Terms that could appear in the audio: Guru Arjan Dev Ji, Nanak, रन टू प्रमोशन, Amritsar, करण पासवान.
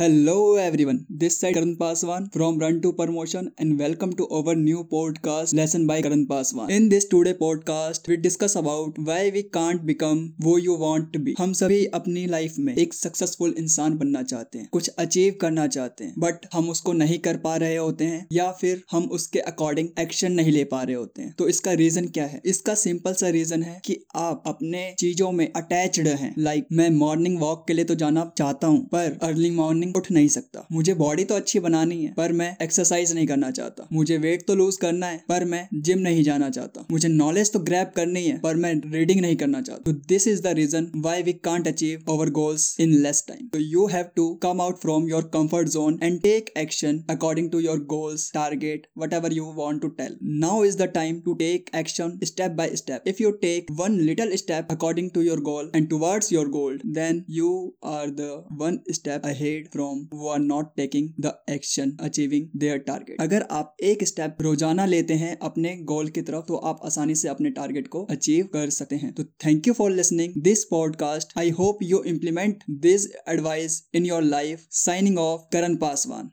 Hello everyone, this side करण पासवान from रन टू प्रमोशन and welcome to our new podcast lesson by करण पासवान। In this today podcast we discuss about why we can't become who you want to be. हम सभी अपनी life में एक successful इंसान बनना चाहते हैं, कुछ अचीव करना चाहते हैं, बट हम उसको नहीं कर पा रहे होते हैं या फिर हम उसके अकॉर्डिंग एक्शन नहीं ले पा रहे होते हैं। तो इसका रीजन क्या है? इसका सिंपल सा रीजन है कि आप अपने चीजों में अटैच्ड हैं। मैं मॉर्निंग वॉक के लिए तो जाना चाहता हूँ पर अर्ली मॉर्निंग उठ नहीं सकता। मुझे बॉडी तो अच्छी बनानी है पर मैं एक्सरसाइज नहीं करना चाहता। मुझे वेट तो लूज करना है पर मैं जिम नहीं जाना चाहता। मुझे नॉलेज तो ग्रैब करनी है पर मैं रीडिंग नहीं करना चाहता। तो this is the reason why we can't achieve our goals in less time. तो you have to come out from your comfort zone and take action according to your goals, target, whatever you want to tell. Now is the time to take action step by step. If you take one little step according to your goal and towards your goal, then you are the one step ahead From who are not taking the action achieving their target. अगर आप एक step रोजाना लेते हैं अपने गोल की तरफ तो आप आसानी से अपने टारगेट को अचीव कर सकते हैं। तो thank you for listening this podcast. I hope you implement this advice in your life. Signing off, करण पासवान।